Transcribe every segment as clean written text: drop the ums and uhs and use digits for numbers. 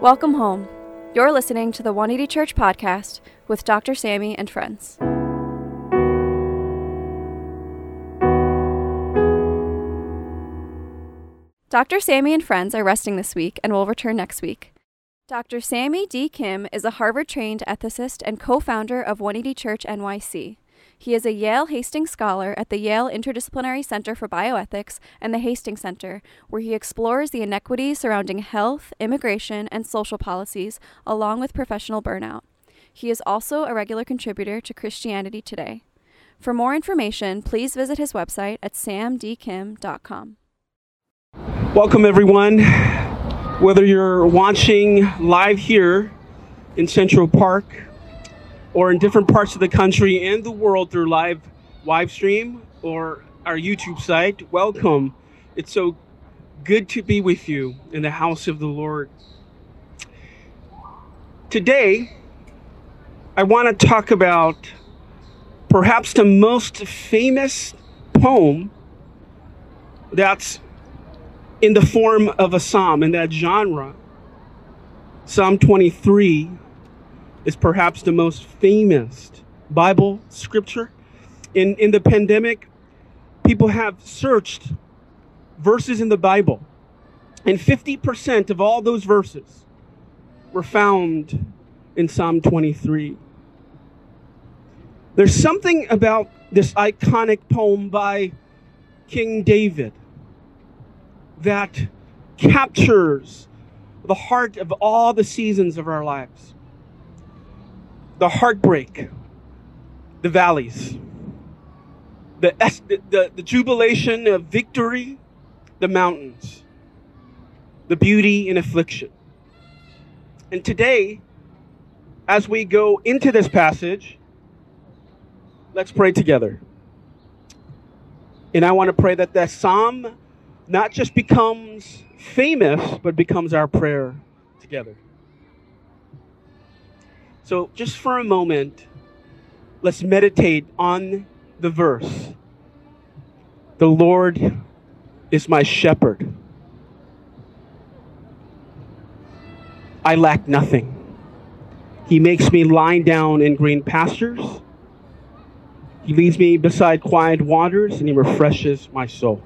Welcome home. You're listening to the 180 Church Podcast with Dr. Sammy and friends. Dr. Sammy and friends are resting this week and will return next week. Dr. Sammy D. Kim is a Harvard-trained ethicist and co-founder of 180 Church NYC. He is a Yale Hastings Scholar at the Yale Interdisciplinary Center for Bioethics and the Hastings Center, where he explores the inequities surrounding health, immigration, and social policies, along with professional burnout. He is also a regular contributor to Christianity Today. For more information, please visit his website at samdkim.com. Welcome, everyone. Whether you're watching live here in Central Park or in different parts of the country and the world through live stream or our YouTube site, welcome. It's so good to be with you in the house of the Lord. Today, I want to talk about perhaps the most famous poem that's in the form of a psalm, in that genre. Psalm 23 is perhaps the most famous Bible scripture. In the pandemic, people have searched verses in the Bible, and 50% of all those verses were found in Psalm 23. There's something about this iconic poem by King David that captures the heart of all the seasons of our lives. The heartbreak, the valleys, the jubilation of victory, the mountains, the beauty in affliction. And today, as we go into this passage, let's pray together. And I want to pray that that psalm not just becomes famous, but becomes our prayer together. So just for a moment, let's meditate on the verse. The Lord is my shepherd. I lack nothing. He makes me lie down in green pastures. He leads me beside quiet waters, and he refreshes my soul.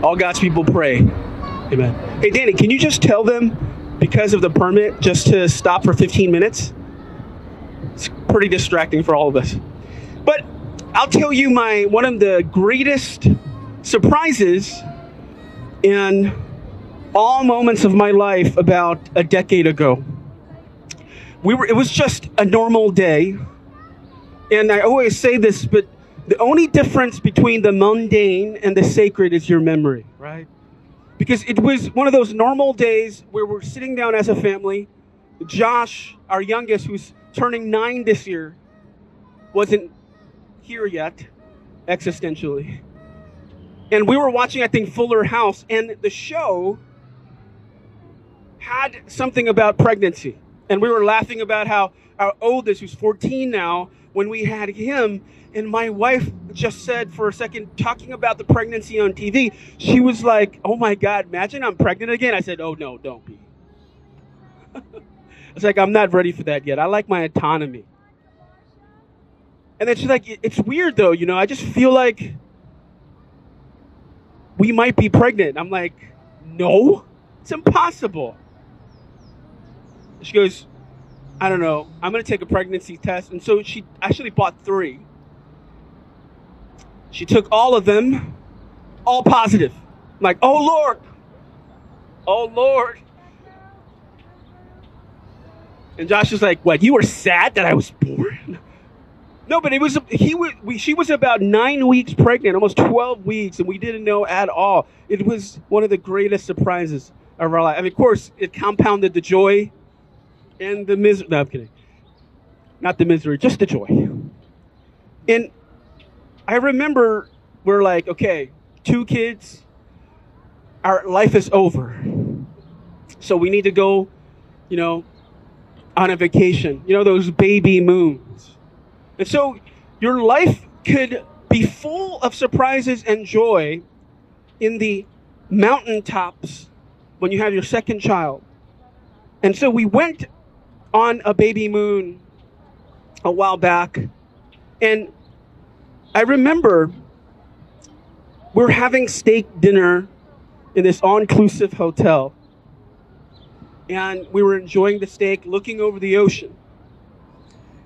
All God's people pray. Amen. Hey, Danny, can you just tell them, because of the permit, just to stop for 15 minutes? It's pretty distracting for all of us. But I'll tell you one of the greatest surprises in all moments of my life about a decade ago. It was just a normal day. And I always say this, but the only difference between the mundane and the sacred is your memory, right? Because it was one of those normal days where we're sitting down as a family. Josh, our youngest, who's turning 9 this year, wasn't here yet, existentially. And we were watching, I think, Fuller House, and the show had something about pregnancy. And we were laughing about how our oldest, who's 14 now, when we had him, and my wife just said for a second, talking about the pregnancy on TV, she was like, oh my God, imagine I'm pregnant again. I said, oh no, don't be. It's like, I'm not ready for that yet. I like my autonomy. And then she's like, it's weird though, you know, I just feel like we might be pregnant. I'm like, no, it's impossible. She goes, I don't know, I'm going to take a pregnancy test. And so she actually bought 3. She took all of them, all positive. I'm like, oh Lord. And Josh was like, what, you were sad that I was born? No, but she was about 9 weeks pregnant, almost 12 weeks, and we didn't know at all. It was one of the greatest surprises of our life. I mean, of course, it compounded the joy and the misery. No, I'm kidding. Not the misery, just the joy. And I remember we're like, okay, 2 kids, our life is over. So we need to go, you know, on a vacation, you know, those baby moons. And so your life could be full of surprises and joy in the mountaintops when you have your second child. And so we went on a baby moon a while back, and I remember we're having steak dinner in this all-inclusive hotel, and we were enjoying the steak, looking over the ocean,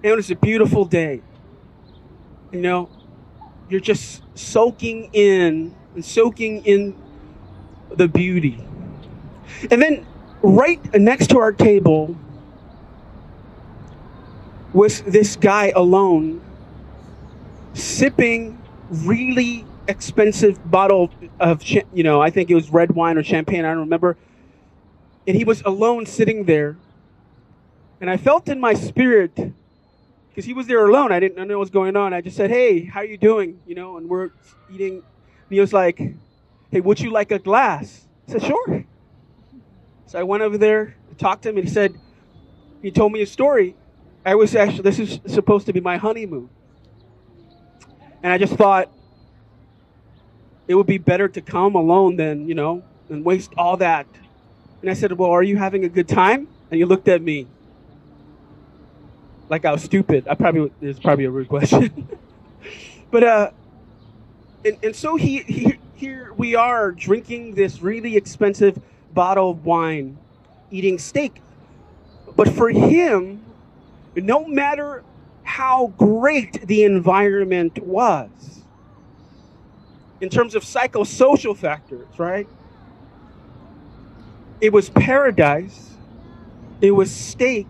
and it was a beautiful day. You know, you're just soaking in and soaking in the beauty. And then right next to our table was this guy alone, sipping really expensive bottle of, you know, I think it was red wine or champagne, I don't remember. And he was alone sitting there. And I felt in my spirit, because he was there alone, I didn't know what was going on. I just said, hey, how are you doing? You know, and we're eating. And he was like, hey, would you like a glass? I said, sure. So I went over there, talked to him, and he said, he told me a story. I was actually, this is supposed to be my honeymoon. And I just thought it would be better to come alone than, you know, and waste all that. And I said, well, are you having a good time? And he looked at me like I was stupid. It's probably a rude question. But, and so here we are drinking this really expensive bottle of wine, eating steak. But for him, no matter how great the environment was, in terms of psychosocial factors, right? It was paradise, it was steak,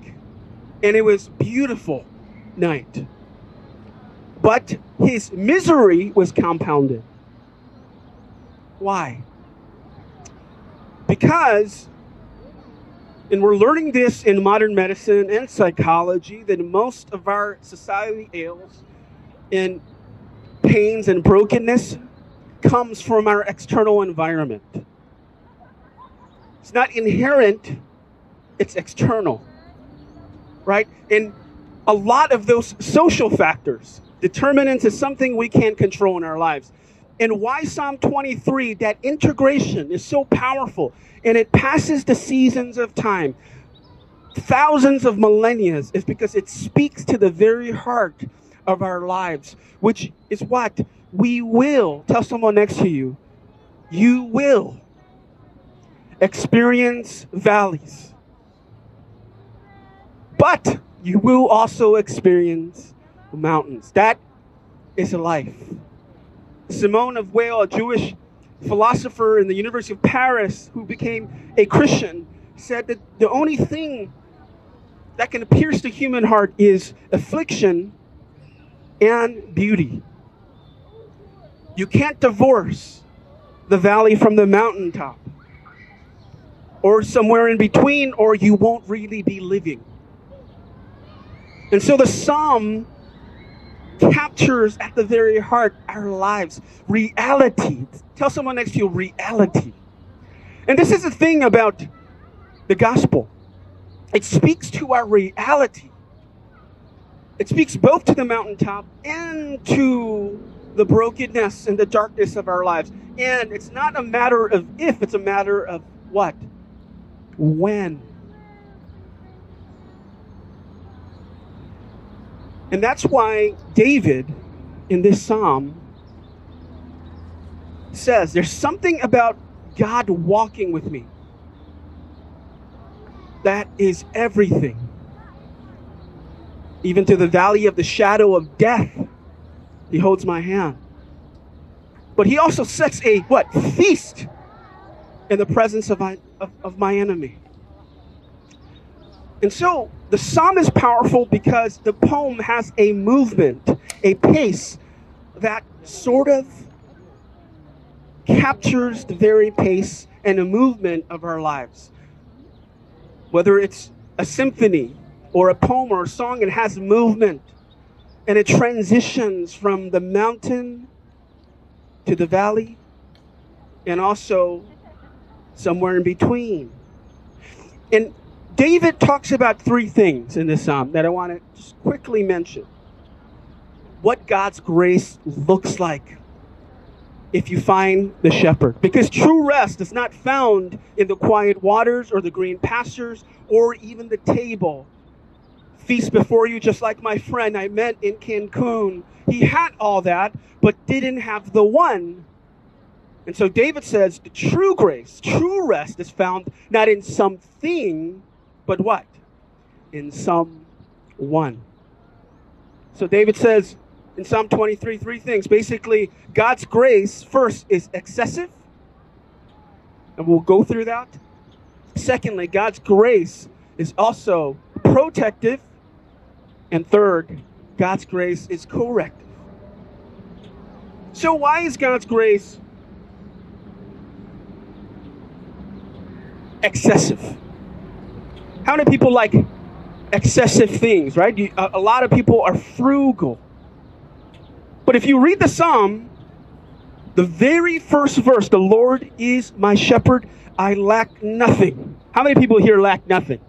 and it was beautiful night. But his misery was compounded. Why? Because, and we're learning this in modern medicine and psychology, that most of our society ails and pains and brokenness comes from our external environment. It's not inherent, it's external, right? And a lot of those social factors, determinants, is something we can't control in our lives. And why Psalm 23, that integration is so powerful, and it passes the seasons of time, thousands of millennia, is because it speaks to the very heart of our lives, which is what we will, tell someone next to you, you will experience valleys, but you will also experience mountains. That is life. Simone Weil, a Jewish philosopher in the University of Paris who became a Christian, said that the only thing that can pierce the human heart is affliction and beauty. You can't divorce the valley from the mountaintop, or somewhere in between, or you won't really be living. And so the psalm captures at the very heart our lives, reality. Tell someone next to you, reality. And this is the thing about the gospel. It speaks to our reality. It speaks both to the mountaintop and to the brokenness and the darkness of our lives. And it's not a matter of if, it's a matter of what? When. And that's why David, in this psalm, says, there's something about God walking with me. That is everything. Even to the valley of the shadow of death, he holds my hand. But he also sets a, what, feast in the presence of my enemy. And so the psalm is powerful because the poem has a movement, a pace that sort of captures the very pace and the movement of our lives. Whether it's a symphony or a poem or a song, it has movement, and it transitions from the mountain to the valley and also somewhere in between. And David talks about three things in this psalm that I want to just quickly mention. What God's grace looks like if you find the shepherd. Because true rest is not found in the quiet waters or the green pastures or even the table. Feast before you, just like my friend I met in Cancun. He had all that, but didn't have the one. And so David says, the true grace, true rest is found not in something, but what? In someone. So David says in Psalm 23, three things. Basically, God's grace, first, is excessive. And we'll go through that. Secondly, God's grace is also protective. And third, God's grace is corrective. So why is God's grace excessive? How many people like excessive things, right? A lot of people are frugal. But if you read the psalm, the very first verse, the Lord is my shepherd, I lack nothing. How many people here lack nothing?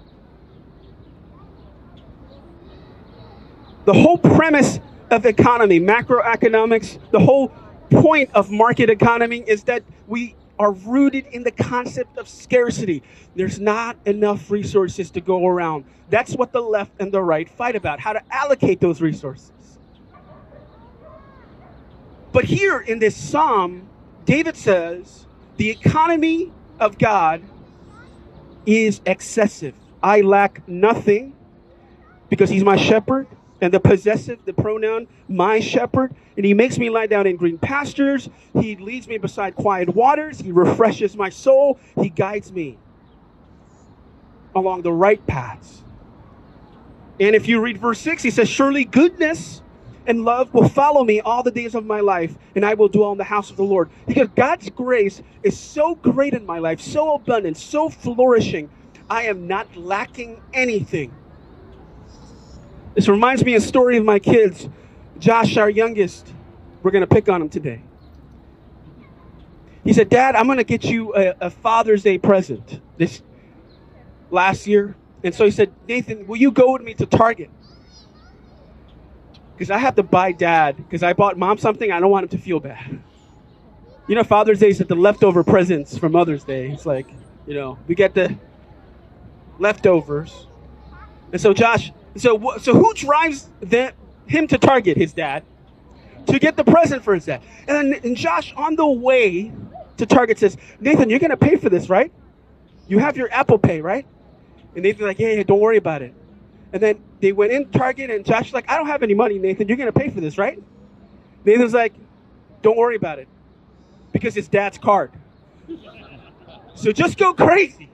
The whole premise of economy, macroeconomics, the whole point of market economy is that we are rooted in the concept of scarcity. There's not enough resources to go around. That's what the left and the right fight about, how to allocate those resources. But here in this psalm, David says, the economy of God is excessive. I lack nothing because he's my shepherd. And the possessive, the pronoun, my shepherd. And he makes me lie down in green pastures. He leads me beside quiet waters. He refreshes my soul. He guides me along the right paths. And if you read verse 6, he says, surely goodness and love will follow me all the days of my life, and I will dwell in the house of the Lord. Because God's grace is so great in my life, so abundant, so flourishing, I am not lacking anything. This reminds me of a story of my kids. Josh, our youngest, we're going to pick on him today. He said, Dad, I'm going to get you a Father's Day present this last year. And so he said, Nathan, will you go with me to Target? Because I have to buy Dad, because I bought Mom something. I don't want him to feel bad. You know, Father's Day is the leftover presents from Mother's Day. It's like, you know, we get the leftovers. And so Josh... So who drives him to Target, his dad, to get the present for his dad? And Josh, on the way to Target, says, Nathan, you're going to pay for this, right? You have your Apple Pay, right? And Nathan's like, yeah, don't worry about it. And then they went in Target, and Josh's like, I don't have any money, Nathan. You're going to pay for this, right? Nathan's like, don't worry about it, because it's Dad's card. So just go crazy.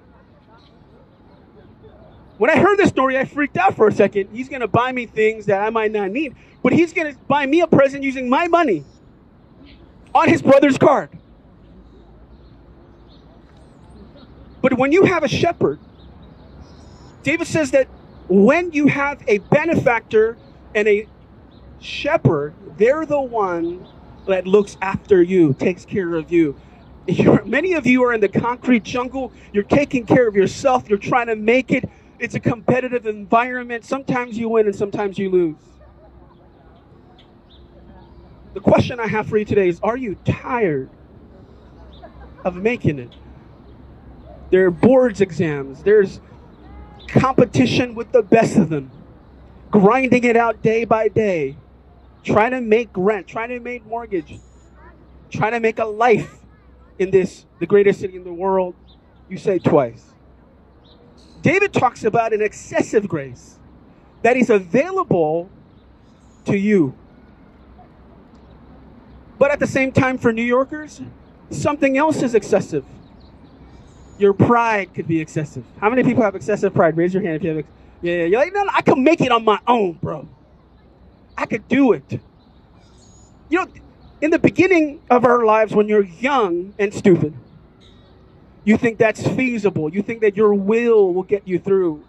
When I heard this story, I freaked out for a second. He's going to buy me things that I might not need, but he's going to buy me a present using my money on his brother's card. But when you have a shepherd, David says that when you have a benefactor and a shepherd, they're the one that looks after you, takes care of you. Many of you are in the concrete jungle. You're taking care of yourself. You're trying to make it. It's a competitive environment. Sometimes you win and sometimes you lose. The question I have for you today is, are you tired of making it? There are boards exams. There's competition with the best of them. Grinding it out day by day. Trying to make rent. Trying to make mortgage. Trying to make a life in this, the greatest city in the world. You say twice. David talks about an excessive grace that is available to you. But at the same time, for New Yorkers, something else is excessive. Your pride could be excessive. How many people have excessive pride? Raise your hand if you have. Yeah. You're like, no, I can make it on my own, bro. I could do it. You know, in the beginning of our lives, when you're young and stupid, you think that's feasible. You think that your will get you through.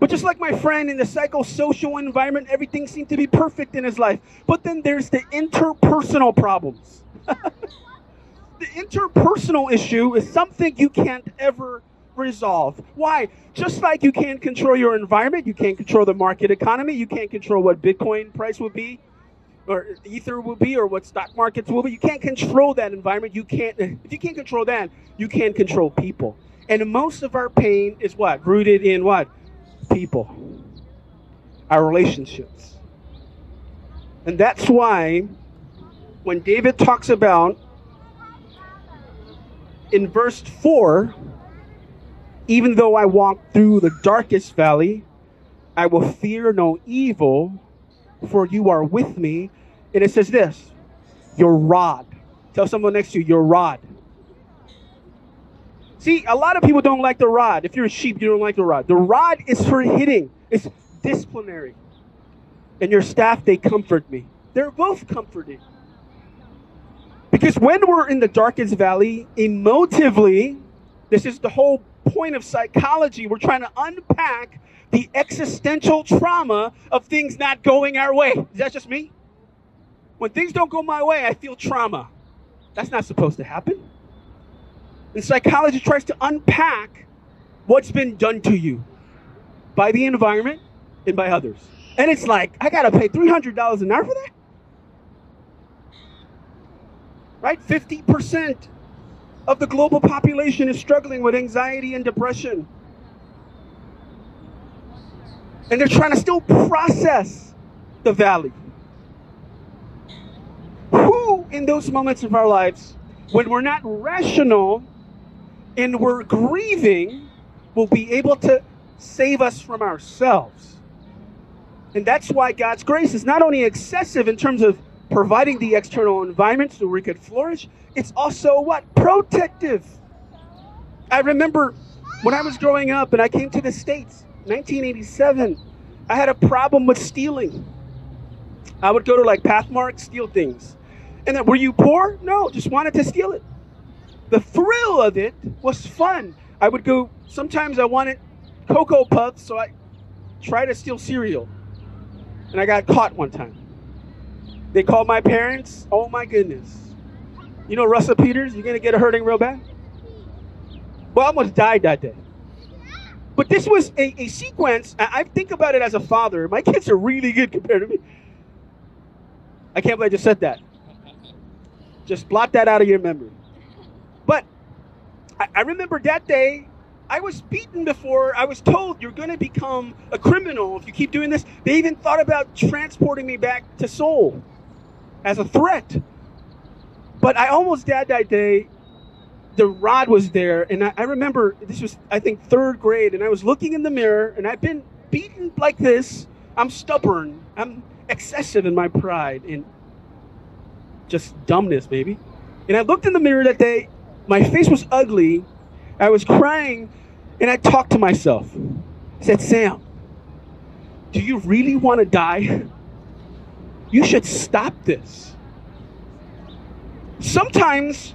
But just like my friend, in the psychosocial environment, everything seemed to be perfect in his life. But then there's the interpersonal problems. The interpersonal issue is something you can't ever resolve. Why? Just like you can't control your environment, you can't control the market economy, you can't control what Bitcoin price will be, or Ether will be, or what stock markets will be. You can't control that environment. If you can't control that, you can't control people. And most of our pain is what? Rooted in what? People. Our relationships. And that's why when David talks about in verse 4, even though I walk through the darkest valley, I will fear no evil, for you are with me. And it says this, your rod. Tell someone next to you, your rod. See, a lot of people don't like the rod. If you're a sheep, you don't like the rod. The rod is for hitting. It's disciplinary. And your staff, they comfort me. They're both comforting. Because when we're in the darkest valley, emotively, this is the whole point of psychology. We're trying to unpack the existential trauma of things not going our way. Is that just me? When things don't go my way, I feel trauma. That's not supposed to happen. And psychology tries to unpack what's been done to you by the environment and by others. And it's like, I got to pay $300 an hour for that? Right? 50% of the global population is struggling with anxiety and depression. And they're trying to still process the valley. Who in those moments of our lives, when we're not rational and we're grieving, will be able to save us from ourselves? And that's why God's grace is not only excessive in terms of providing the external environment so we could flourish, it's also what? Protective. I remember when I was growing up and I came to the States, 1987, I had a problem with stealing. I would go to like Pathmark, steal things. And then, were you poor? No, just wanted to steal it. The thrill of it was fun. I would go, sometimes I wanted Cocoa Puffs, so I tried to steal cereal. And I got caught one time. They called my parents. Oh my goodness. You know Russell Peters, you're gonna get a hurting real bad. Well, I almost died that day. But this was a sequence, I think about it as a father. My kids are really good compared to me. I can't believe I just said that. Just blot that out of your memory. But I remember that day, I was beaten before. I was told, you're going to become a criminal if you keep doing this. They even thought about transporting me back to Seoul as a threat. But I almost died that day. The rod was there. And I remember this was, I think, third grade. And I was looking in the mirror. And I've been beaten like this. I'm stubborn. I'm excessive in my pride and just dumbness, maybe. And I looked in the mirror that day. My face was ugly. I was crying, and I talked to myself. I said, Sam, do you really want to die? You should stop this. Sometimes,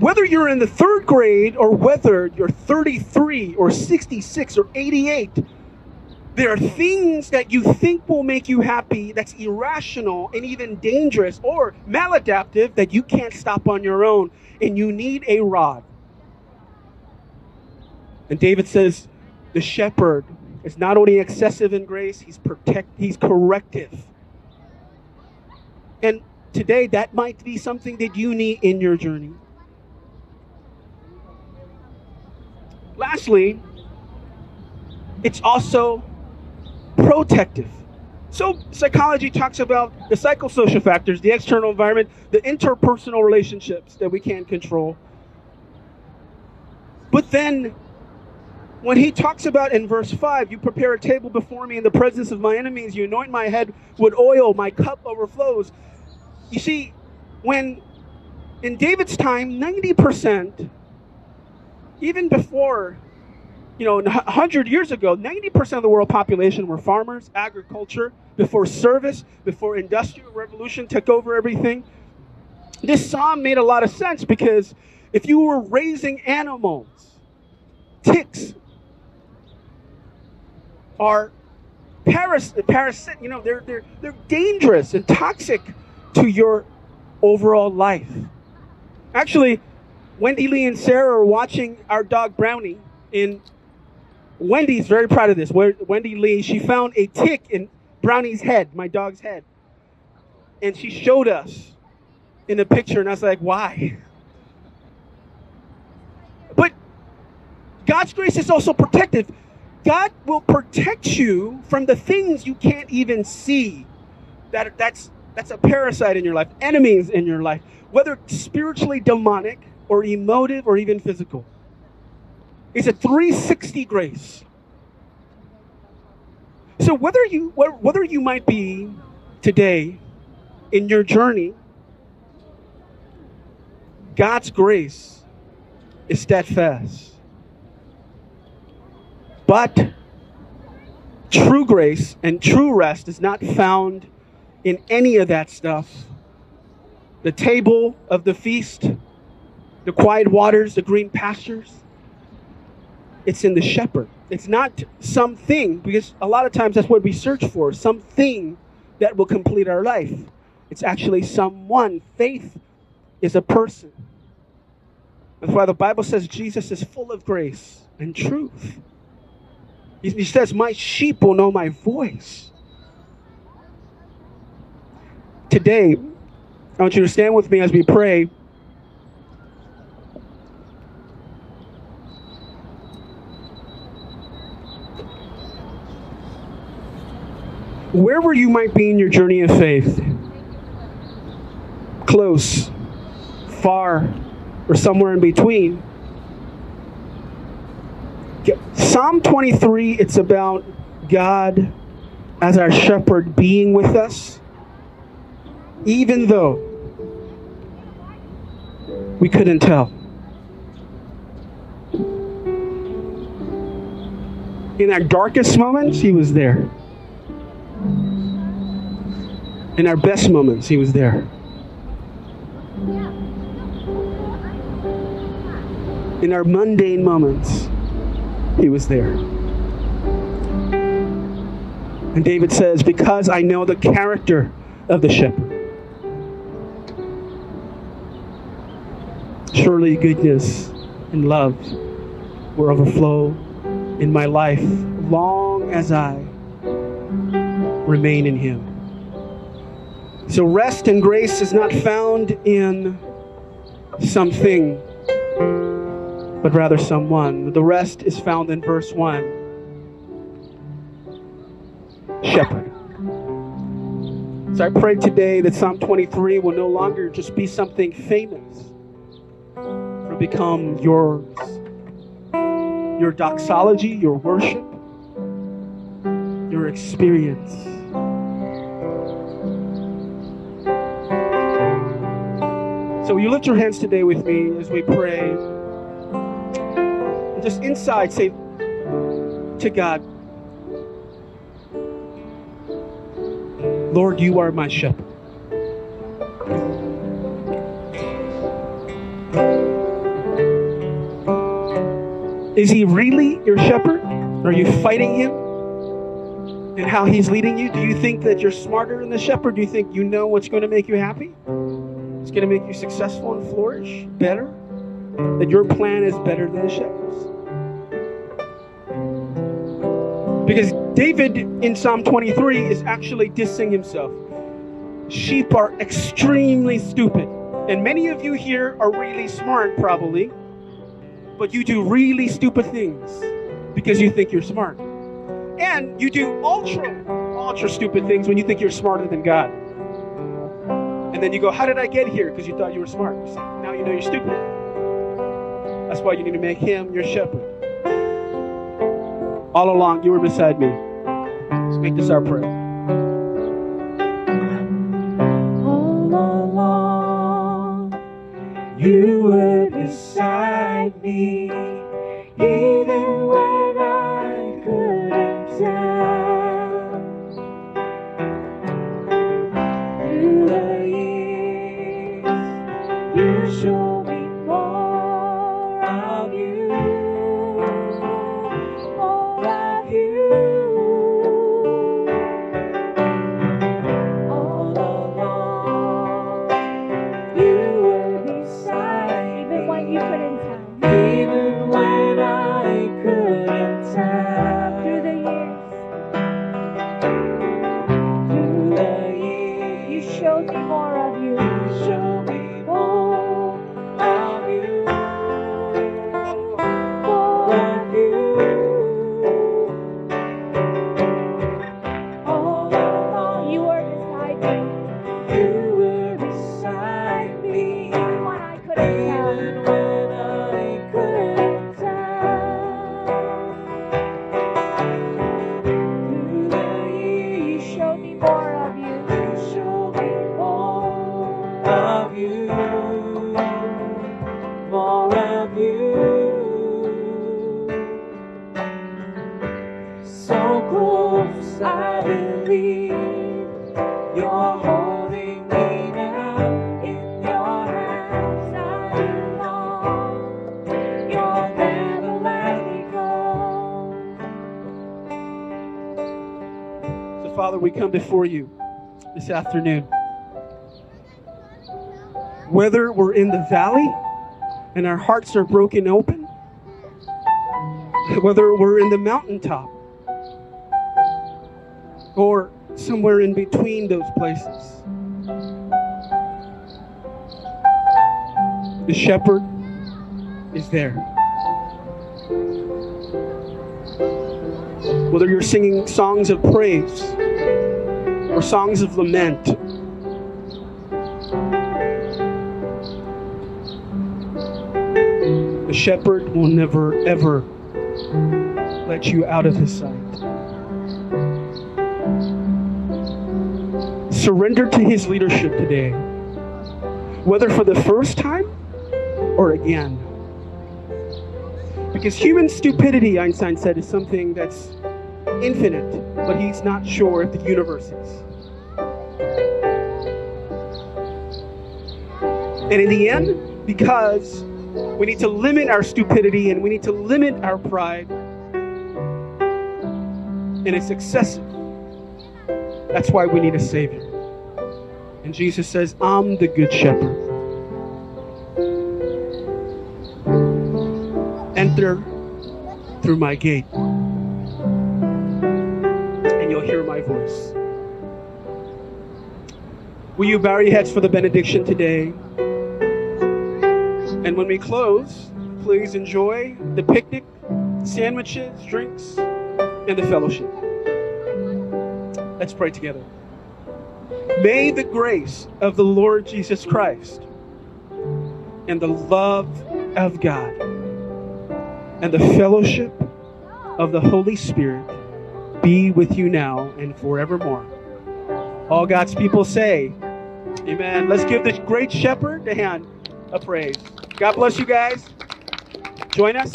whether you're in the third grade or whether you're 33 or 66 or 88, there are things that you think will make you happy that's irrational and even dangerous or maladaptive that you can't stop on your own, and you need a rod. And David says, the shepherd is not only excessive in grace, he's corrective. And today, that might be something that you need in your journey. Lastly, it's also protective. So psychology talks about the psychosocial factors, the external environment, the interpersonal relationships that we can't control. But then, when he talks about in verse 5, you prepare a table before me in the presence of my enemies. You anoint my head with oil. My cup overflows. You see, when in David's time, 90%, even before, 100 years ago, 90% of the world population were farmers, agriculture, before service, before industrial revolution took over everything. This psalm made a lot of sense because if you were raising animals, ticks, are parasitic, they're dangerous and toxic to your overall life. Actually, Wendy Lee and Sarah are watching our dog Brownie, and Wendy's very proud of this. Wendy Lee, she found a tick in Brownie's head, my dog's head, and she showed us in a picture, and I was like, why? But God's grace is also protective. God will protect you from the things you can't even see. That's a parasite in your life, enemies in your life, whether spiritually demonic or emotive or even physical. It's a 360 grace. So whether you might be today in your journey, God's grace is steadfast. But true grace and true rest is not found in any of that stuff. The table of the feast, the quiet waters, the green pastures, it's in the shepherd. It's not something, because a lot of times that's what we search for, something that will complete our life. It's actually someone. Faith is a person. That's why the Bible says Jesus is full of grace and truth. He says, my sheep will know my voice. Today, I want you to stand with me as we pray. Wherever you might be in your journey of faith, close, far, or somewhere in between, Psalm 23, it's about God as our shepherd being with us, even though we couldn't tell. In our darkest moments, he was there. In our best moments, he was there. In our mundane moments, he was there. And David says, because I know the character of the shepherd, surely goodness and love will overflow in my life long as I remain in him. So rest and grace is not found in something, but rather someone. The rest is found in verse 1. Shepherd. So I pray today that Psalm 23 will no longer just be something famous. It will become yours. Your doxology, your worship, your experience. So will you lift your hands today with me as we pray? Just inside, say to God, Lord, you are my shepherd. Is he really your shepherd? Are you fighting him and how he's leading you? Do you think that you're smarter than the shepherd? Do you think you know what's going to make you happy? It's going to make you successful and flourish better? That your plan is better than the shepherd's. Because David in Psalm 23 is actually dissing himself. Sheep are extremely stupid. And many of you here are really smart probably, but you do really stupid things because you think you're smart. And you do ultra stupid things when you think you're smarter than God. And then you go, how did I get here? Because you thought you were smart. Now you know you're stupid. That's why you need to make him your shepherd. All along, you were beside me. Let's make this our prayer. All along, you were beside me, even when I couldn't tell. Through the years, you showed you Before you this afternoon, whether we're in the valley and our hearts are broken open, whether we're in the mountaintop or somewhere in between those places, the shepherd is there. Whether you're singing songs of praise or songs of lament, the shepherd will never, ever let you out of his sight. Surrender to his leadership today, whether for the first time or again. Because human stupidity, Einstein said, is something that's infinite, but he's not sure if the universe is. And in the end, because we need to limit our stupidity and we need to limit our pride, and it's excessive, that's why we need a Savior. And Jesus says, I'm the Good Shepherd. Enter through my gate, and you'll hear my voice. Will you bow your heads for the benediction today? And when we close, please enjoy the picnic, sandwiches, drinks, and the fellowship. Let's pray together. May the grace of the Lord Jesus Christ and the love of God and the fellowship of the Holy Spirit be with you now and forevermore. All God's people say, amen. Let's give this great shepherd a hand of praise. God bless you guys. Join us.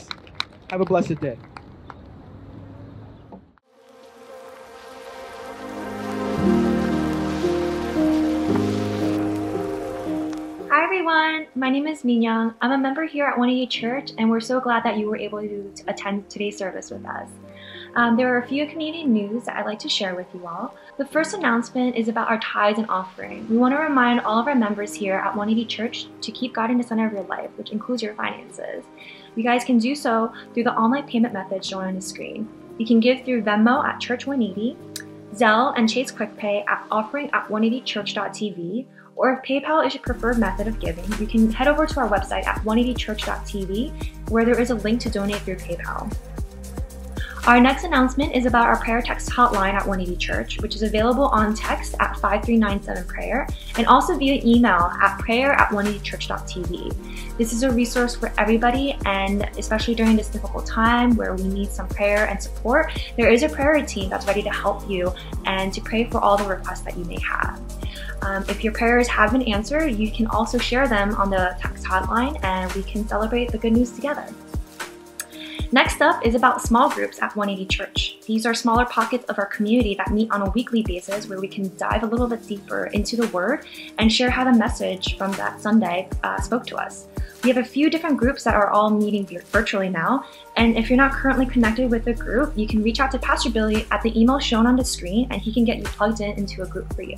Have a blessed day. Hi everyone, my name is Minyoung. I'm a member here at 180 Church, and we're so glad that you were able to attend today's service with us. There are a few community news that I'd like to share with you all. The first announcement is about our tithes and offering. We want to remind all of our members here at 180 Church to keep God in the center of your life, which includes your finances. You guys can do so through the online payment method shown on the screen. You can give through Venmo at church180, Zelle and Chase QuickPay at offering at 180church.tv, or if PayPal is your preferred method of giving, you can head over to our website at 180church.tv, where there is a link to donate through PayPal. Our next announcement is about our prayer text hotline at 180 Church, which is available on text at 5397PRAYER and also via email at prayer at 180church.tv. This is a resource for everybody, and especially during this difficult time where we need some prayer and support, there is a prayer team that's ready to help you and to pray for all the requests that you may have. If your prayers have been answered, you can also share them on the text hotline, and we can celebrate the good news together. Next up is about small groups at 180 Church. These are smaller pockets of our community that meet on a weekly basis where we can dive a little bit deeper into the Word and share how the message from that Sunday spoke to us. We have a few different groups that are all meeting virtually now, and if you're not currently connected with a group, you can reach out to Pastor Billy at the email shown on the screen, and he can get you plugged into a group for you.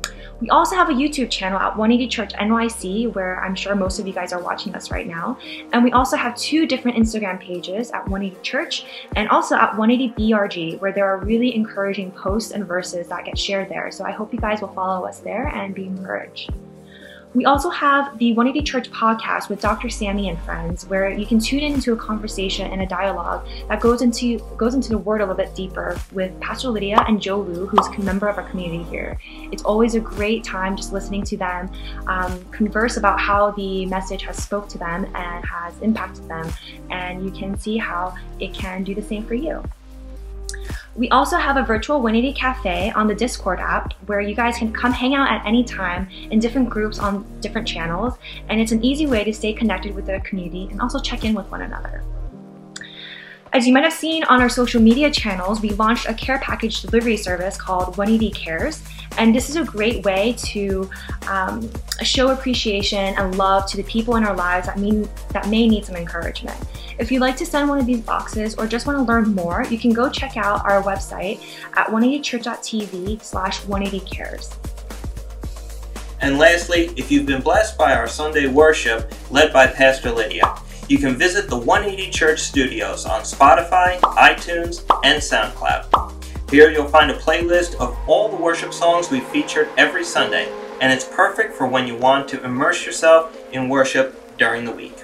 We also have a YouTube channel at 180 Church NYC, where I'm sure most of you guys are watching us right now. And we also have two different Instagram pages at 180 Church and also at 180BRG, where there are really encouraging posts and verses that get shared there. So I hope you guys will follow us there and be encouraged. We also have the 180 Church podcast with Dr. Sammy and friends, where you can tune into a conversation and a dialogue that goes into the word a little bit deeper with Pastor Lydia and Joe Lu, who's a member of our community here. It's always a great time just listening to them converse about how the message has spoke to them and has impacted them, and you can see how it can do the same for you. We also have a virtual 180 Cafe on the Discord app where you guys can come hang out at any time in different groups on different channels, and it's an easy way to stay connected with the community and also check in with one another. As you might have seen on our social media channels, we launched a care package delivery service called 180 Cares, and this is a great way to show appreciation and love to the people in our lives that may need some encouragement. If you'd like to send one of these boxes or just want to learn more, you can go check out our website at 180church.tv/180cares. And lastly, if you've been blessed by our Sunday worship led by Pastor Lydia, you can visit the 180 Church Studios on Spotify, iTunes, and SoundCloud. Here you'll find a playlist of all the worship songs we've featured every Sunday, and it's perfect for when you want to immerse yourself in worship during the week.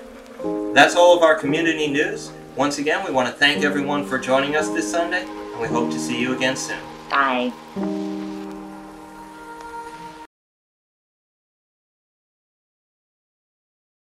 That's all of our community news. Once again, we want to thank everyone for joining us this Sunday, and we hope to see you again soon. Bye.